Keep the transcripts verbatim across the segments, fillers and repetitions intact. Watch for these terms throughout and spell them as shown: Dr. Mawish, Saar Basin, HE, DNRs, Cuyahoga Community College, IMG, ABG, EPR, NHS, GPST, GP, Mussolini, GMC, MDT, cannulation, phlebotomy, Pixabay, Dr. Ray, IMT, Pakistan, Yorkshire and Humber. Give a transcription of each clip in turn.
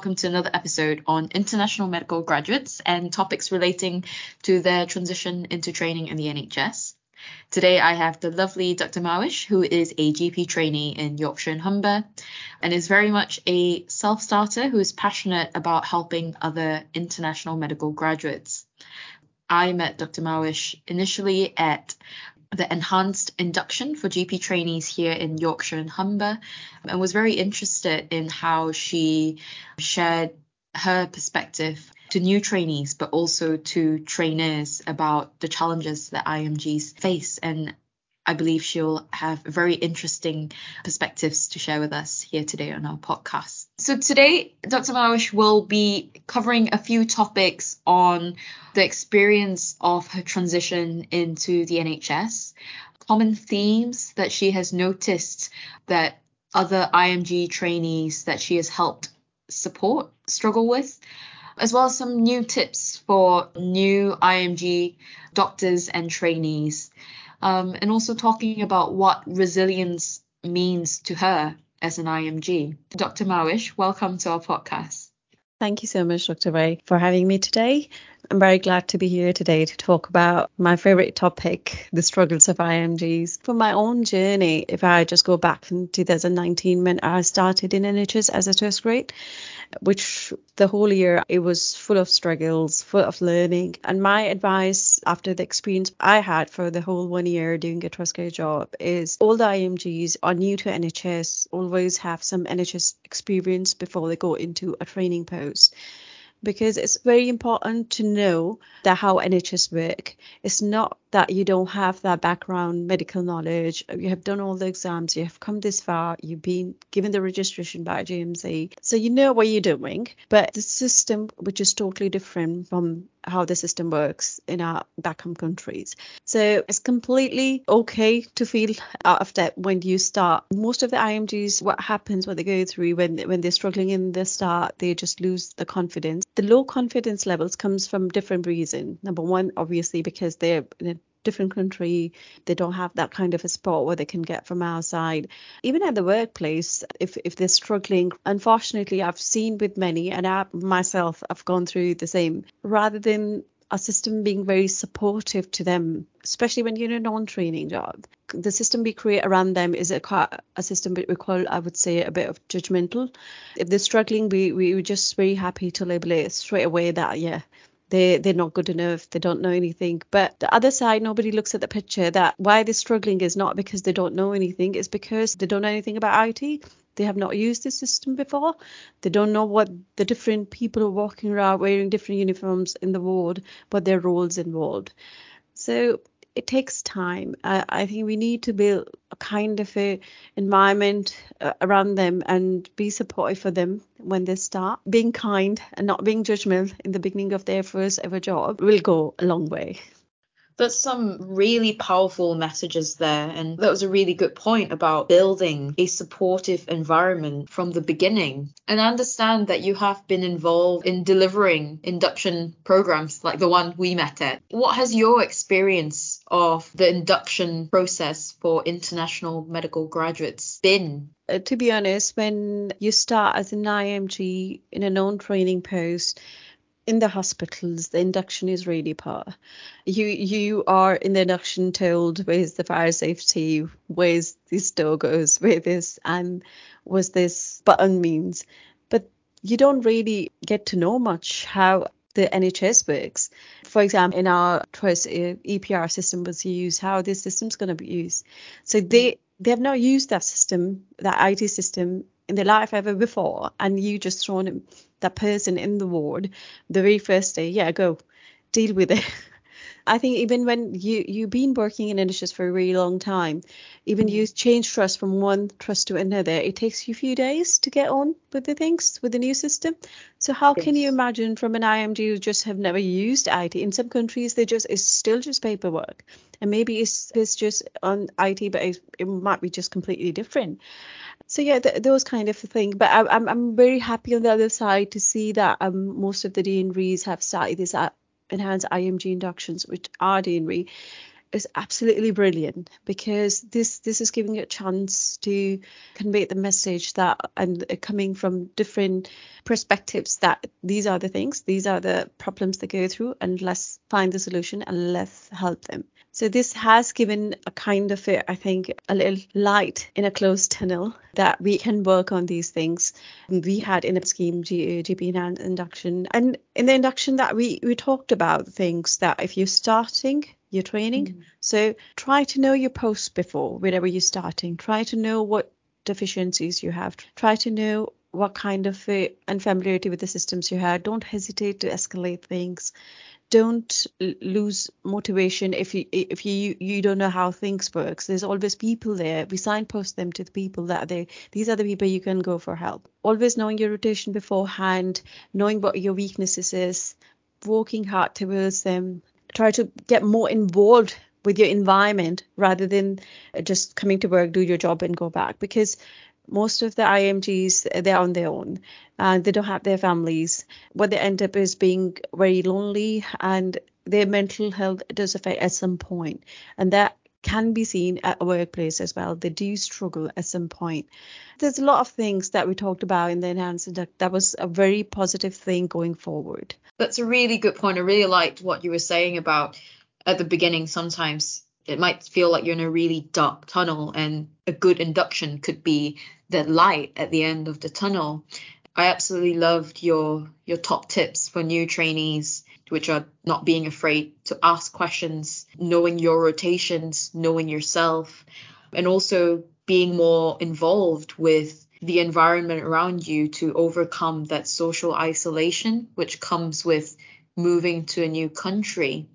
welcome to another episode on international medical graduates and topics relating to their transition into training in the N H S. Today I have the lovely Doctor Mawish, who is a G P trainee in Yorkshire and Humber and is very much a self-starter who is passionate about helping other international medical graduates. I met Doctor Mawish initially at the enhanced induction for G P trainees here in Yorkshire and Humber and was very interested in how she shared her perspective to new trainees, but also to trainers about the challenges that I M Gs face. And I believe she'll have very interesting perspectives to share with us here today on our podcast. So today, Doctor Mawish will be covering a few topics on the experience of her transition into the N H S, common themes that she has noticed that other I M G trainees that she has helped support struggle with, as well as some new tips for new I M G doctors and trainees. Um, and also talking about what resilience means to her as an I M G. Doctor Mawish, welcome to our podcast. Thank you so much, Doctor Ray, for having me today. I'm very glad to be here today to talk about my favourite topic, the struggles of I M Gs. For my own journey, if I just go back in two thousand nineteen when I started in N H S as a first grade, which the whole year it was full of struggles, full of learning. And my advice after the experience I had for the whole one year doing a trust care job is all the I M Gs are new to N H S, always have some N H S experience before they go into a training post. Because it's very important to know that how N H S work. It's not that you don't have that background, medical knowledge. You have done all the exams. You have come this far. You've been given the registration by G M C. So you know what you're doing. But the system, which is totally different from how the system works in our back home countries. So it's completely okay to feel out of that when you start. Most of the I M Gs, what happens when they go through, when when they're struggling in the start, they just lose the confidence. The low confidence levels comes from different reasons. Number one, obviously, because they're in a different country, they don't have that kind of a support where they can get from outside. Even at the workplace, if if they're struggling, unfortunately, I've seen with many, and I myself, I've gone through the same, rather than a system being very supportive to them, especially when you're in a non-training job. The system we create around them is a, a system that we call, I would say, a bit of judgmental. If they're struggling, we, we we're just very happy to label it straight away that, yeah, They, they're not good enough, they don't know anything. But the other side, nobody looks at the picture that why they're struggling is not because they don't know anything, it's because they don't know anything about I T. They have not used this system before. They don't know what the different people are walking around wearing different uniforms in the ward, what their roles involved. So it takes time. I, I think we need to build a kind of a environment uh, around them and be supportive for them when they start. Being kind and not being judgmental in the beginning of their first ever job will go a long way. That's some really powerful messages there. And that was a really good point about building a supportive environment from the beginning. And I understand that you have been involved in delivering induction programs like the one we met at. What has your experience of the induction process for international medical graduates been? Uh, to be honest, when you start as an I M G in a non-training post, in the hospitals, the induction is really poor. You you are in the induction told, where's the fire safety, where's this door goes, where this and was this button means. But you don't really get to know much how the N H S works. For example, in our trust, E P R system was used, how this system's going to be used. So they, they have not used that system, that I T system, in their life ever before, and you just thrown that person in the ward the very first day. Yeah, go deal with it. I think even when you you've been working in N H S for a really long time, even you change trust from one trust to another, it takes you a few days to get on with the things with the new system. So how yes. can you imagine from an I M G who just have never used I T? In some countries, they just it's still just paperwork, and maybe it's it's just on I T, but it, it might be just completely different. So yeah, th- those kind of things. But I, I'm I'm very happy on the other side to see that um, most of the D N Rs have started this enhanced I M G inductions, which are D N R. is absolutely brilliant, because this this is giving you a chance to convey the message that, and coming from different perspectives, that these are the things, these are the problems they go through, and let's find the solution and let's help them. So this has given a kind of, a, I think, a little light in a closed tunnel that we can work on these things. We had in a scheme G- G P induction, and in the induction that we, we talked about things that if you're starting your training, mm. so try to know your post before whenever you're starting. Try to know what deficiencies you have. Try to know what kind of uh, unfamiliarity with the systems you had. Don't hesitate to escalate things. Don't lose motivation if you if you you don't know how things works. There's always people there. We signpost them to the people that they these are the people you can go for help. Always knowing your rotation beforehand, knowing what your weaknesses is, working hard towards them. Try to get more involved with your environment rather than just coming to work, do your job and go back, because most of the I M Gs, they're on their own and they don't have their families. What they end up is being very lonely, and their mental health does affect at some point. And that can be seen at a workplace as well. They do struggle at some point. There's a lot of things that we talked about in the enhanced induct. That was a very positive thing going forward. That's a really good point. I really liked what you were saying about at the beginning, sometimes it might feel like you're in a really dark tunnel, and a good induction could be the light at the end of the tunnel. I absolutely loved your your top tips for new trainees, which are not being afraid to ask questions, knowing your rotations, knowing yourself, and also being more involved with the environment around you to overcome that social isolation, which comes with moving to a new country.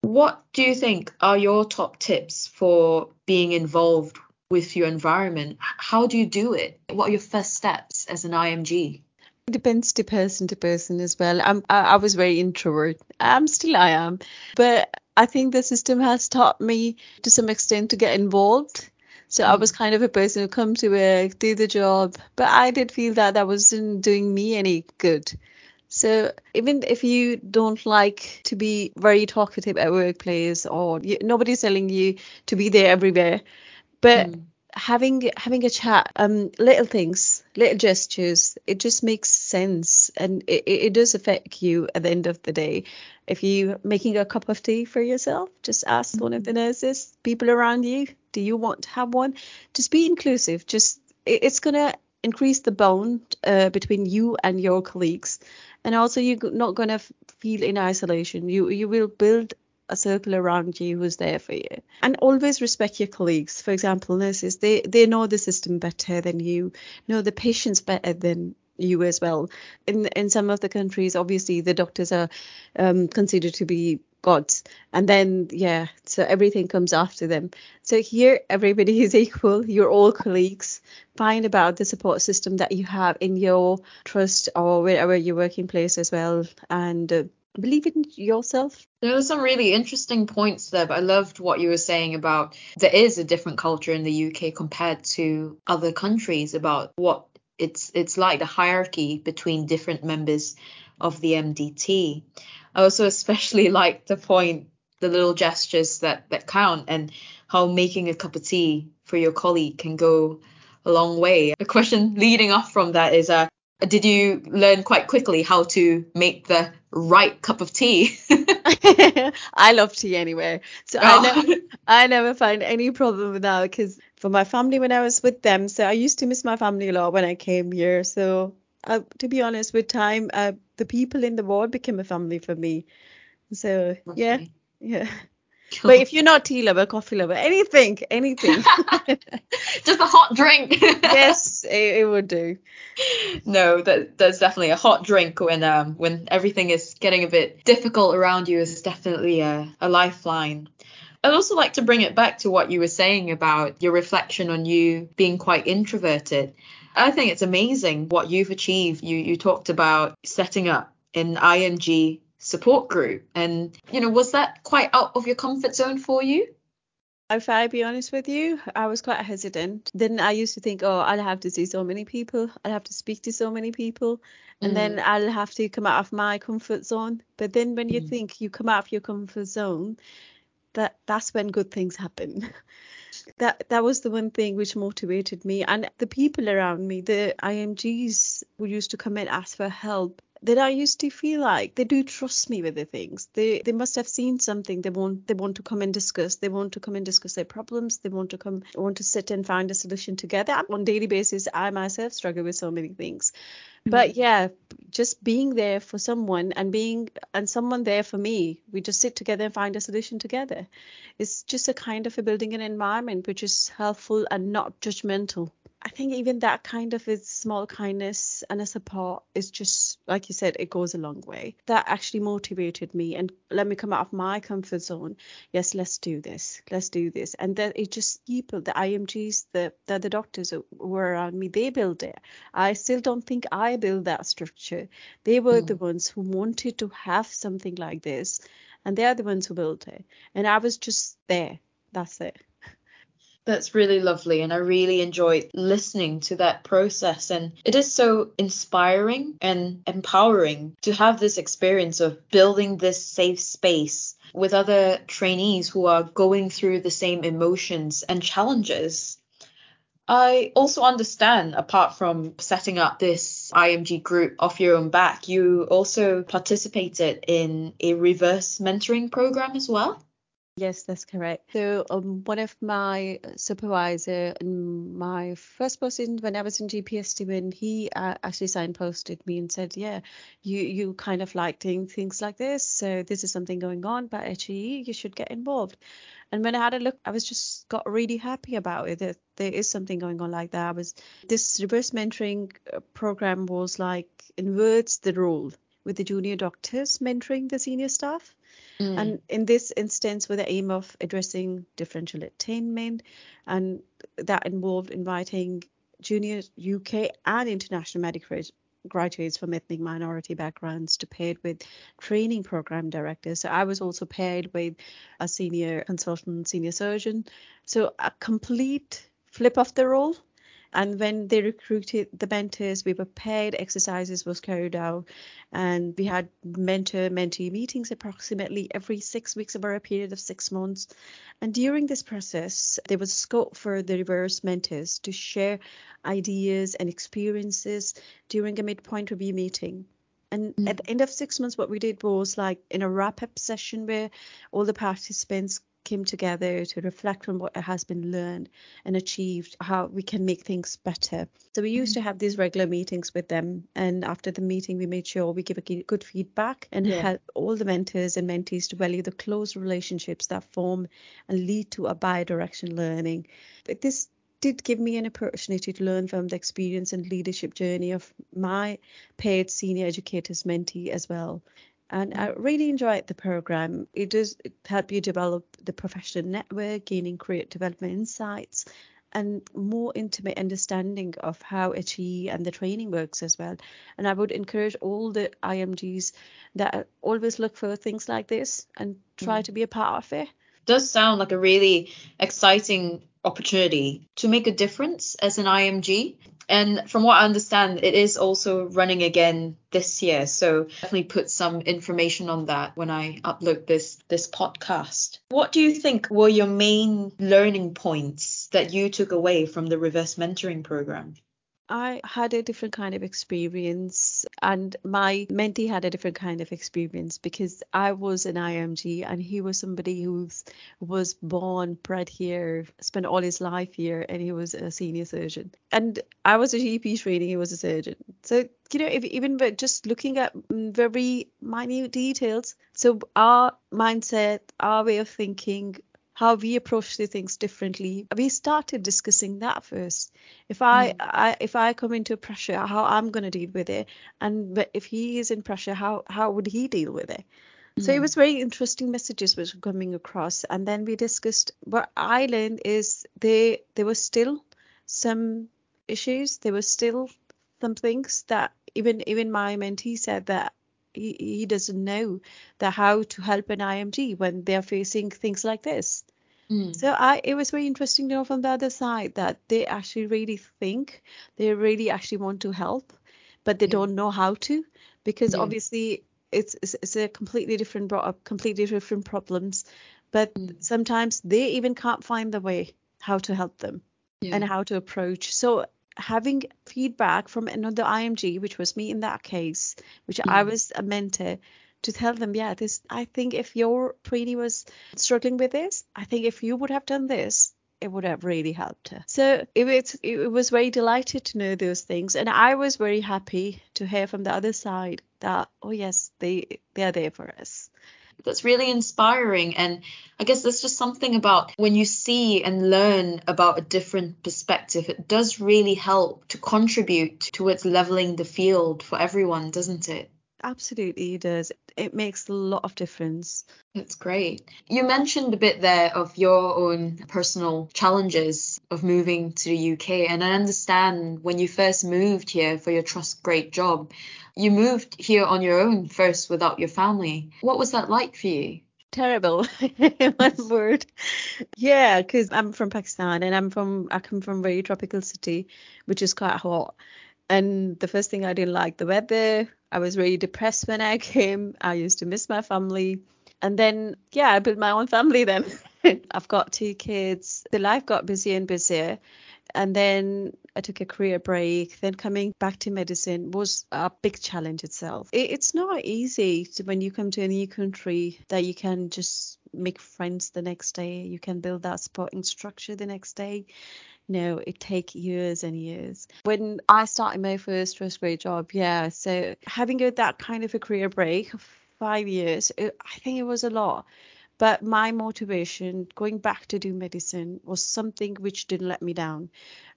What do you think are your top tips for being involved with your environment? How do you do it? What are your first steps as an I M G? It depends to person to person as well. I'm, I, I was very introvert. I'm still I am. But I think the system has taught me to some extent to get involved. So I was kind of a person who come to work, do the job. But I did feel that that wasn't doing me any good. So even if you don't like to be very talkative at workplace, or you, nobody's telling you to be there everywhere, but mm. having having a chat, um, little things, little gestures, it just makes sense, and it, it does affect you at the end of the day. If you're making a cup of tea for yourself, just ask mm-hmm. one of the nurses, people around you, do you want to have one? Just be inclusive. Just it, it's gonna increase the bond uh, between you and your colleagues, and also you're not going to f- feel in isolation. You you will build a circle around you who's there for you, and always respect your colleagues. For example, nurses, they they know the system better than you, know the patients better than you as well. In in some of the countries, obviously the doctors are um, considered to be gods, and then yeah, so everything comes after them. So here everybody is equal. You're all colleagues. Find about the support system that you have in your trust or wherever your working place as well, and uh, believe in yourself. There were some really interesting points there, but I loved what you were saying about there is a different culture in the U K compared to other countries about what it's it's like, the hierarchy between different members of the M D T. I also especially like the point, the little gestures that, that count, and how making a cup of tea for your colleague can go a long way. A question leading off from that is, uh, did you learn quite quickly how to make the right cup of tea? I love tea anyway, so oh. I, never, I never find any problem with that, because for my family when I was with them, so I used to miss my family a lot when I came here. So Uh, to be honest, with time, uh, the people in the ward became a family for me. So, okay. yeah, yeah. Cool. But if you're not tea lover, coffee lover, anything, anything. Just a hot drink. Yes, it, it would do. No, that, that's definitely a hot drink when um when everything is getting a bit difficult around you is definitely a, a lifeline. I'd also like to bring it back to what you were saying about your reflection on you being quite introverted. I think it's amazing what you've achieved. You you talked about setting up an I M G support group, and you know, was that quite out of your comfort zone for you? If I be honest with you, I was quite hesitant. Then I used to think, oh, I'll have to see so many people, I'll have to speak to so many people, and mm. then I'll have to come out of my comfort zone. But then when you mm. think you come out of your comfort zone, that that's when good things happen. That that was the one thing which motivated me, and the people around me, the I M Gs who used to come and ask for help, that I used to feel like they do trust me with the things. They they must have seen something. They want they want to come and discuss. They want to come and discuss their problems. They want to come want to sit and find a solution together. On a daily basis, I myself struggle with so many things. Mm-hmm. But yeah, just being there for someone and being and someone there for me, we just sit together and find a solution together. It's just a kind of a building an environment which is helpful and not judgmental. I think even that kind of a small kindness and a support is just, like you said, it goes a long way. That actually motivated me and let me come out of my comfort zone. Yes, let's do this. Let's do this. And then it just people, the I M Gs, the, the, the doctors who were around me, they built it. I still don't think I built that structure. They were mm. the ones who wanted to have something like this. And they're the ones who built it. And I was just there. That's it. That's really lovely, and I really enjoyed listening to that process, and it is so inspiring and empowering to have this experience of building this safe space with other trainees who are going through the same emotions and challenges. I also understand, apart from setting up this I M G group off your own back, you also participated in a reverse mentoring program as well? Yes, that's correct. So um, one of my supervisor, and my first person when I was in G P S T, when he uh, actually signposted me and said, yeah, you, you kind of like doing things like this. So this is something going on, but H E, you should get involved. And when I had a look, I was just got really happy about it, that there is something going on like that. I was this reverse mentoring program was like inverts the role, with the junior doctors mentoring the senior staff. Mm. And in this instance, with the aim of addressing differential attainment, and that involved inviting junior U K and international medical graduates from ethnic minority backgrounds to paired with training program directors. So I was also paired with a senior consultant, senior surgeon. So a complete flip of the role. And when they recruited the mentors, we were paired, exercises was carried out, and we had mentor-mentee meetings approximately every six weeks over a period of six months. And during this process, there was scope for the reverse mentors to share ideas and experiences during a midpoint review meeting. And mm. at the end of six months, what we did was like in a wrap-up session where all the participants came together to reflect on what has been learned and achieved, how we can make things better. So we used mm-hmm. to have these regular meetings with them, and after the meeting we made sure we give a good feedback and yeah. help all the mentors and mentees to value the close relationships that form and lead to a bi-directional learning. But this did give me an opportunity to learn from the experience and leadership journey of my paid senior educators mentee as well. And I really enjoyed the program. It does help you develop the professional network, gaining career development insights and more intimate understanding of how H E and the training works as well. And I would encourage all the I M Gs that always look for things like this and try mm. to be a part of it. Does sound like a really exciting opportunity to make a difference as an I M G. And from what I understand, it is also running again this year. So definitely put some information on that when I upload this this podcast. What do you think were your main learning points that you took away from the reverse mentoring program? I had a different kind of experience, and my mentee had a different kind of experience, because I was an I M G and he was somebody who was born, bred here, spent all his life here, and he was a senior surgeon. And I was a G P training, he was a surgeon. So, you know, if, even just looking at very minute details, so our mindset, our way of thinking, how we approach the things differently. We started discussing that first. If I, mm. I if I come into pressure, how I'm going to deal with it. And but if he is in pressure, how, how would he deal with it? Mm. So it was very interesting messages which were coming across. And then we discussed what I learned is they, there were still some issues. There were still some things that even, even my mentee said that He, he doesn't know that how to help an I M G when they're facing things like this. Mm. So I, it was very interesting to know from the other side that they actually really think, they really actually want to help, but they yeah. don't know how to, because yeah. obviously it's, it's, it's a completely different brought up, completely different problems. But mm. sometimes they even can't find the way how to help them yeah. and how to approach. So having feedback from another I M G, which was me in that case, which mm. I was a mentor, to tell them, yeah, this, I think if your trainee was struggling with this, I think if you would have done this, it would have really helped her. So it, it, it was very delighted to know those things. And I was very happy to hear from the other side that, oh, yes, they they are there for us. That's really inspiring. And I guess there's just something about when you see and learn about a different perspective, it does really help to contribute towards leveling the field for everyone, doesn't it? Absolutely, it does. It makes a lot of difference. That's great. You mentioned a bit there of your own personal challenges of moving to the U K. And I understand when you first moved here for your trust great job, you moved here on your own first without your family. What was that like for you? Terrible. One word. Yeah, because I'm from Pakistan and I'm from I come from a very tropical city, which is quite hot. And the first thing, I didn't like the weather. I was really depressed when I came. I used to miss my family. And then, yeah, I built my own family then. I've got two kids. The life got busier and busier. And then I took a career break. Then coming back to medicine was a big challenge itself. It, it's not easy to, when you come to a new country, that you can just make friends the next day. You can build that supporting structure the next day. No, it takes years and years. When I started my first first grade job, yeah, so having that kind of a career break of five years, it, I think it was a lot. But my motivation going back to do medicine was something which didn't let me down.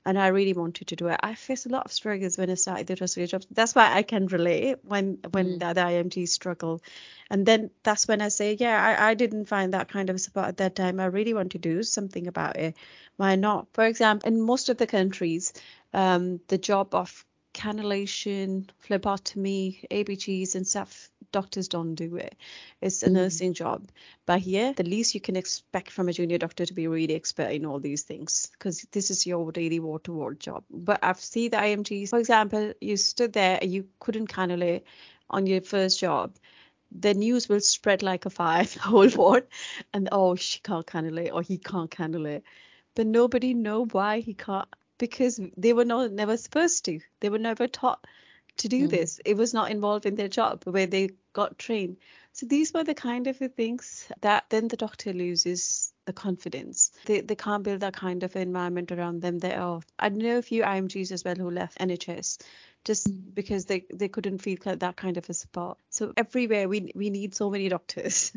And I really wanted to do it. I faced a lot of struggles when I started the first grade job. That's why I can relate when, when mm. the other I M T struggle. And then that's when I say, yeah, I, I didn't find that kind of support at that time. I really want to do something about it. Why not? For example, in most of the countries, um, the job of cannulation, phlebotomy, A B Gs and stuff, doctors don't do it. It's a mm. nursing job. But here, the least you can expect from a junior doctor to be really expert in all these things, because this is your daily ward-to-ward job. But I've seen the I M Gs, for example, you stood there and you couldn't cannulate on your first job. The news will spread like a fire, the whole ward, and oh, she can't cannulate or he can't cannulate. But nobody know why he can't, because they were not never supposed to. They were never taught to do mm. this. It was not involved in their job where they got trained. So these were the kind of the things that then the doctor loses the confidence. They they can't build that kind of environment around them. They are. I know a few I M Gs as well who left N H S just mm. because they, they couldn't feel that kind of a support. So everywhere we we need so many doctors.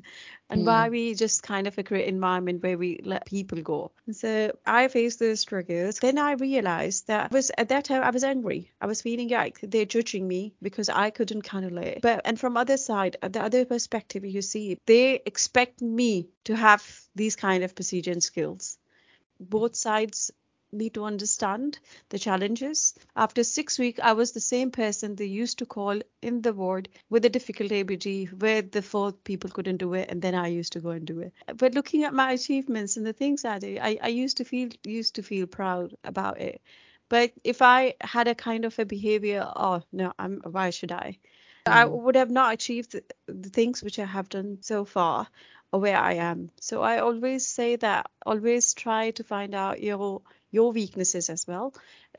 And mm. why we just kind of create an environment where we let people go. And so I faced those struggles. Then I realized that I was at that time I was angry. I was feeling like they're judging me because I couldn't cannulate. But and from other side, the other perspective you see, they expect me to have these kind of procedure and skills. Both sides need to understand the challenges. After six weeks, I was the same person they used to call in the ward with a difficult A B G where the four people couldn't do it, and then I used to go and do it. But looking at my achievements and the things I did, I, I used to feel used to feel proud about it. But if I had a kind of a behavior, oh no, I'm why should I? Mm. I would have not achieved the, the things which I have done so far, or where I am. So I always say that always try to find out your your weaknesses as well.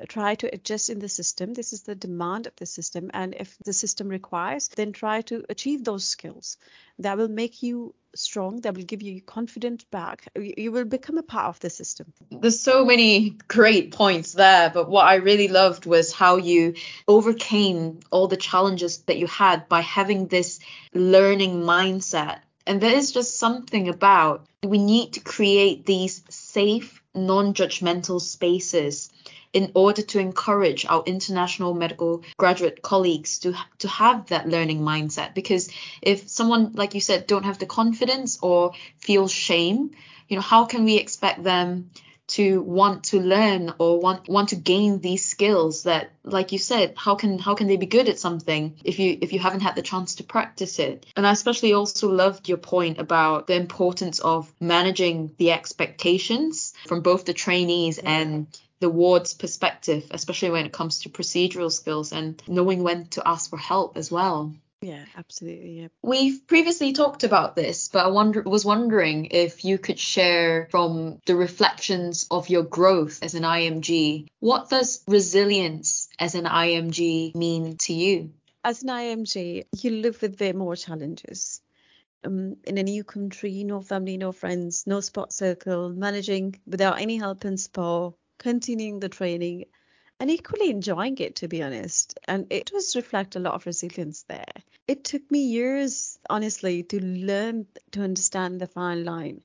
Try to adjust in the system. This is the demand of the system. And if the system requires, then try to achieve those skills. That will make you strong. That will give you confidence back. You will become a part of the system. There's so many great points there. But what I really loved was how you overcame all the challenges that you had by having this learning mindset. And there is just something about we need to create these safe, non-judgmental spaces in order to encourage our international medical graduate colleagues to, to have that learning mindset. Because if someone, like you said, don't have the confidence or feel shame, you know, how can we expect them to want to learn or want want to gain these skills that, like you said, how can how can they be good at something if you if you haven't had the chance to practice it? And I especially also loved your point about the importance of managing the expectations from both the trainees and the ward's perspective, especially when it comes to procedural skills, and knowing when to ask for help as well. Yeah, absolutely. Yeah. We've previously talked about this, but I wonder, was wondering if you could share from the reflections of your growth as an I M G, what does resilience as an I M G mean to you? As an I M G, you live with way more challenges. Um, in a new country, no family, no friends, no sport circle, managing without any help and support, continuing the training, and equally enjoying it, to be honest. And it does reflect a lot of resilience there. It took me years, honestly, to learn to understand the fine line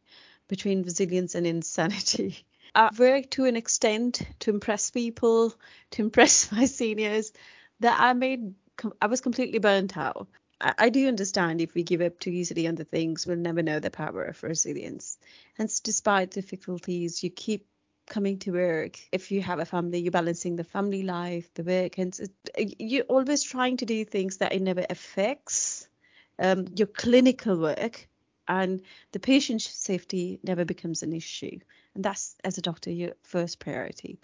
between resilience and insanity. I worked to an extent to impress people, to impress my seniors, that I made, I was completely burnt out. I, I do understand if we give up too easily on the things, we'll never know the power of resilience. Hence, despite difficulties, you keep coming to work. If you have a family, you're balancing the family life, the work, and you're always trying to do things that it never affects um, your clinical work, and the patient safety never becomes an issue. And that's, as a doctor, your first priority.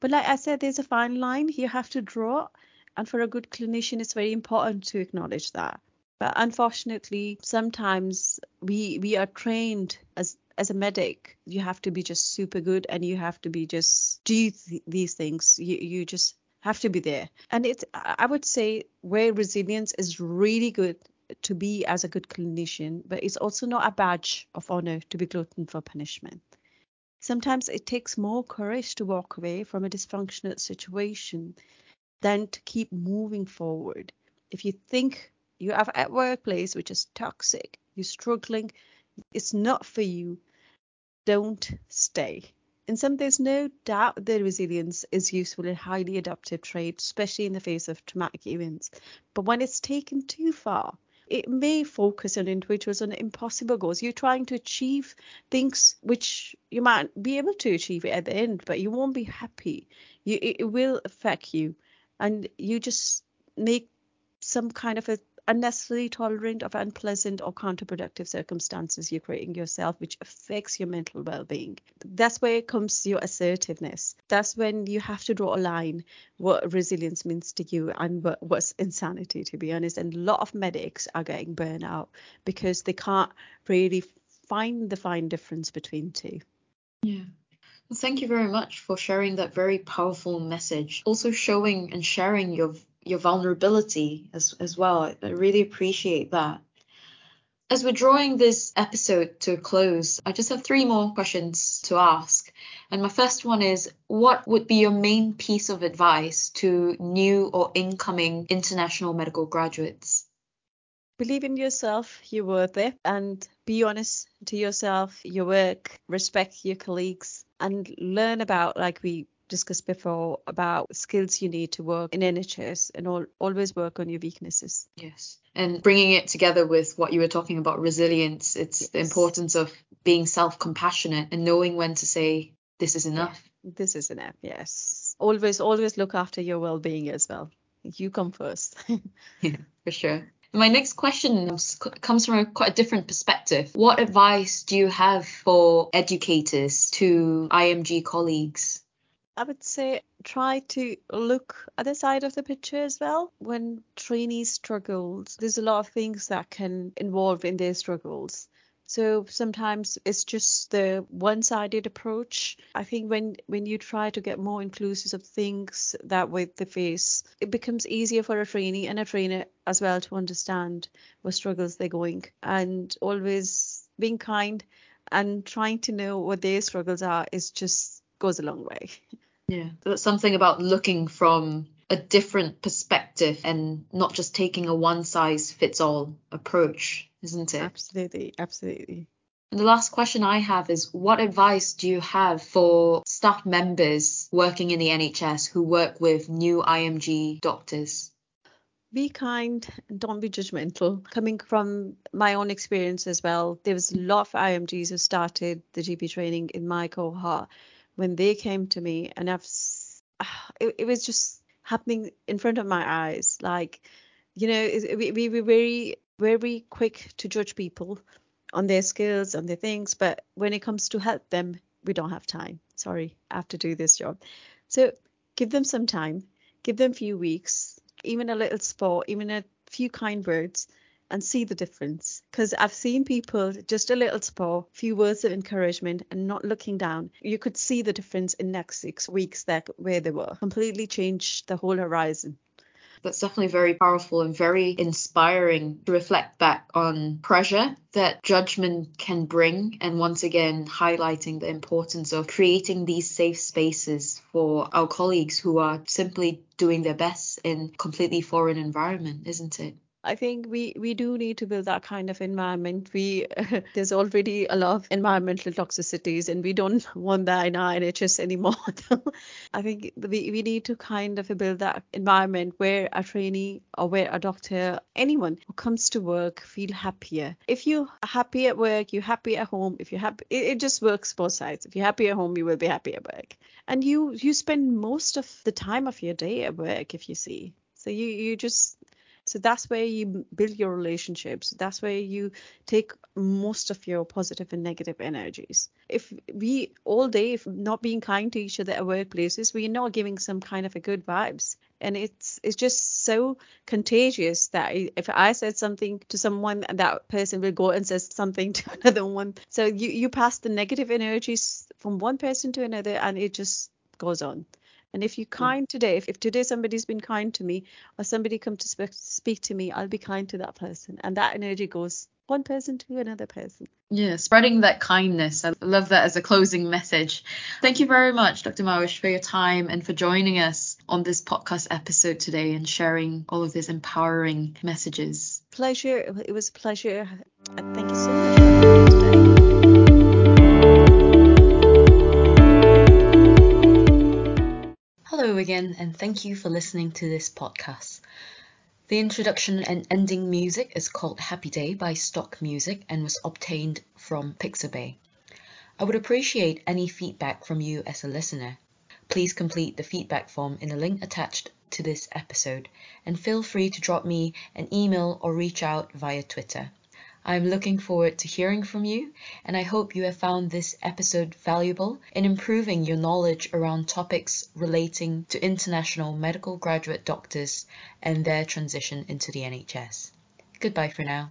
But like I said, there's a fine line you have to draw, and for a good clinician, it's very important to acknowledge that. But unfortunately, sometimes we we are trained as As a medic, you have to be just super good, and you have to be just do th- these things. You you just have to be there. And it's, I would say, where resilience is really good to be as a good clinician, but it's also not a badge of honor to be glutton for punishment. Sometimes it takes more courage to walk away from a dysfunctional situation than to keep moving forward. If you think you have a workplace which is toxic, you're struggling, it's not for you, don't stay. In some, there's no doubt that resilience is useful and highly adaptive trait, especially in the face of traumatic events. But when it's taken too far, it may focus on individuals on impossible goals. You're trying to achieve things which you might be able to achieve at the end, but you won't be happy. You, it will affect you, and you just make some kind of a unnecessarily tolerant of unpleasant or counterproductive circumstances you're creating yourself, which affects your mental well-being. That's where it comes to your assertiveness. That's when you have to draw a line, what resilience means to you and what, what's insanity, to be honest. And a lot of medics are getting burned out because they can't really find the fine difference between two. Yeah. Well, thank you very much for sharing that very powerful message. Also showing and sharing your your vulnerability as, as well. I really appreciate that. As we're drawing this episode to a close, I just have three more questions to ask. And my first one is, what would be your main piece of advice to new or incoming international medical graduates? Believe in yourself, you're worth it, and be honest to yourself, your work, respect your colleagues, and learn about, like we discussed before, about skills you need to work in N H S, and all, always work on your weaknesses. Yes. And bringing it together with what you were talking about, resilience, it's yes. The importance of being self-compassionate and knowing when to say, this is enough. Yeah, this is enough. Yes. Always, always look after your well-being as well. You come first. Yeah, for sure. My next question comes from a quite a different perspective. What advice do you have for educators to I M G colleagues? I would say try to look at the side of the picture as well. When trainees struggle, there's a lot of things that can involve in their struggles. So sometimes it's just the one-sided approach. I think when, when you try to get more inclusive of things that with the face, it becomes easier for a trainee and a trainer as well to understand what struggles they're going, and always being kind and trying to know what their struggles are is just goes a long way. Yeah, that's something about looking from a different perspective and not just taking a one-size-fits-all approach, isn't it? Absolutely, absolutely. And the last question I have is, what advice do you have for staff members working in the N H S who work with new I M G doctors? Be kind and don't be judgmental. Coming from my own experience as well, there was a lot of I M Gs who started the G P training in my cohort when they came to me, and I've it, it was just happening in front of my eyes. Like, you know, it, we, we were very... very quick to judge people on their skills, on their things, but when it comes to help them, we don't have time. Sorry, I have to do this job. So give them some time, give them a few weeks, even a little support, even a few kind words and see the difference, because I've seen people just a little spur, few words of encouragement and not looking down. You could see the difference in next six weeks that where they were. Completely changed the whole horizon. That's definitely very powerful and very inspiring to reflect back on pressure that judgment can bring. And once again, highlighting the importance of creating these safe spaces for our colleagues who are simply doing their best in completely foreign environment, isn't it? I think we, we do need to build that kind of environment. We uh, there's already a lot of environmental toxicities and we don't want that in our N H S anymore. I think we, we need to kind of build that environment where a trainee or where a doctor, anyone who comes to work, feel happier. If you're happy at work, you're happy at home. If you're happy, it, it just works both sides. If you're happy at home, you will be happy at work. And you, you spend most of the time of your day at work, if you see. So you, you just... So that's where you build your relationships. That's where you take most of your positive and negative energies. If we all day if not being kind to each other at workplaces, we're not giving some kind of a good vibes. And it's it's just so contagious that if I said something to someone, that person will go and says something to another one. So you, you pass the negative energies from one person to another and it just goes on. And if you're kind today, if, if today somebody's been kind to me or somebody come to sp- speak to me, I'll be kind to that person. And that energy goes one person to another person. Yeah, spreading that kindness. I love that as a closing message. Thank you very much, Doctor Mawish, for your time and for joining us on this podcast episode today and sharing all of these empowering messages. Pleasure. It was a pleasure. And thank you so much for your time today. Hello again, and thank you for listening to this podcast. The introduction and ending music is called Happy Day by Stock Music and was obtained from Pixabay. I would appreciate any feedback from you as a listener. Please complete the feedback form in the link attached to this episode and feel free to drop me an email or reach out via Twitter. I'm looking forward to hearing from you, and I hope you have found this episode valuable in improving your knowledge around topics relating to international medical graduate doctors and their transition into the N H S. Goodbye for now.